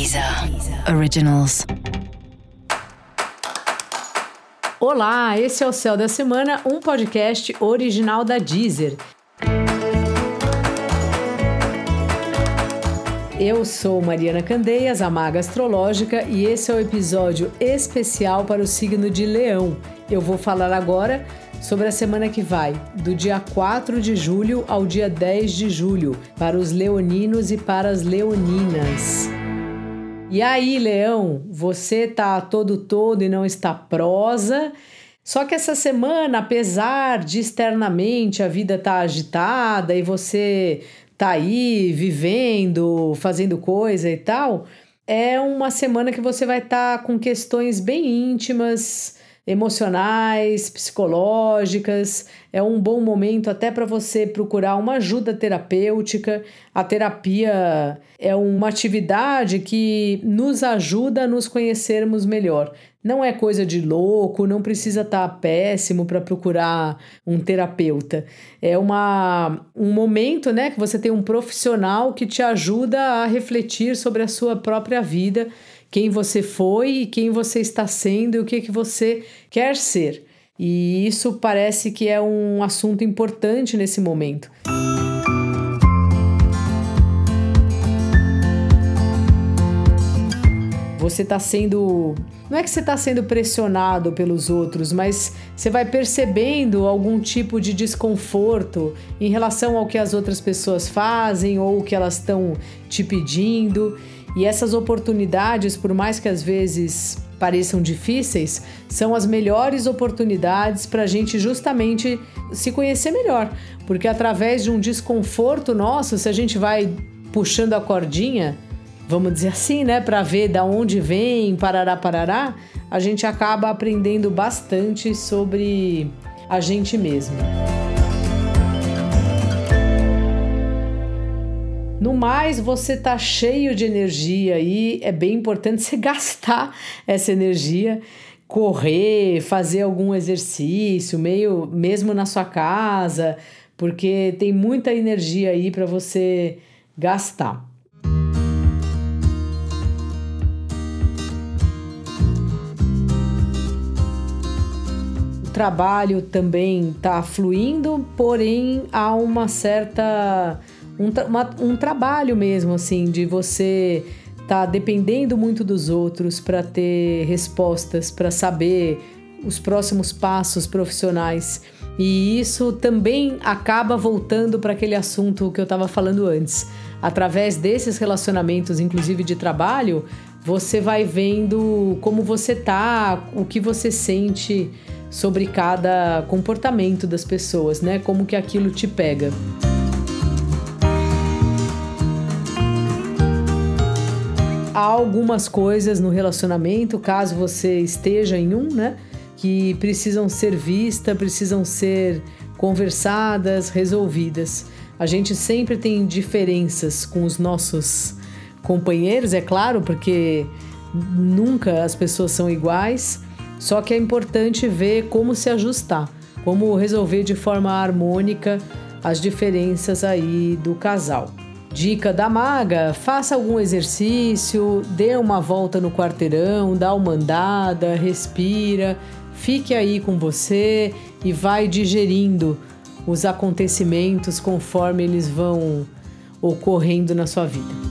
Deezer Originals. Olá, esse é o Céu da Semana, um podcast original da Deezer. Eu sou Mariana Candeias, a Maga Astrológica, e esse é o episódio especial para o signo de Leão. Eu vou falar agora sobre a semana que vai, do dia 4 de julho ao dia 10 de julho, para os leoninos e para as leoninas. E aí, Leão, você tá todo e não está prosa? Só que essa semana, apesar de externamente a vida tá agitada e você tá aí vivendo, fazendo coisa e tal, é uma semana que você vai estar com questões bem íntimas, emocionais, psicológicas. É um bom momento até para você procurar uma ajuda terapêutica. A terapia é uma atividade que nos ajuda a nos conhecermos melhor. Não é coisa de louco, não precisa estar péssimo para procurar um terapeuta. É um momento, né, que você tem um profissional que te ajuda a refletir sobre a sua própria vida, quem você foi e quem você está sendo e o que você quer ser. E isso parece que é um assunto importante nesse momento. Você está sendo... Não é que você está sendo pressionado pelos outros, mas você vai percebendo algum tipo de desconforto em relação ao que as outras pessoas fazem ou o que elas estão te pedindo. E essas oportunidades, por mais que às vezes pareçam difíceis, são as melhores oportunidades para a gente justamente se conhecer melhor. Porque através de um desconforto nosso, se a gente vai puxando a cordinha, vamos dizer assim, né, para ver da onde vem, parará, a gente acaba aprendendo bastante sobre a gente mesmo. No mais, você tá cheio de energia e é bem importante você gastar essa energia, correr, fazer algum exercício, mesmo na sua casa, porque tem muita energia aí para você gastar. O trabalho também está fluindo, porém há uma certa... um trabalho mesmo, assim, de você estar dependendo muito dos outros para ter respostas, para saber os próximos passos profissionais. E isso também acaba voltando para aquele assunto que eu estava falando antes. Através desses relacionamentos, inclusive de trabalho, você vai vendo como você tá, o que você sente sobre cada comportamento das pessoas, né? Como que aquilo te pega. Há algumas coisas no relacionamento, caso você esteja em um, né, que precisam ser vistas, precisam ser conversadas, resolvidas. A gente sempre tem diferenças com os nossos companheiros, é claro, porque nunca as pessoas são iguais, só que é importante ver como se ajustar, como resolver de forma harmônica as diferenças aí do casal. Dica da maga: faça algum exercício, dê uma volta no quarteirão, dá uma andada, respira, fique aí com você e vai digerindo os acontecimentos conforme eles vão ocorrendo na sua vida.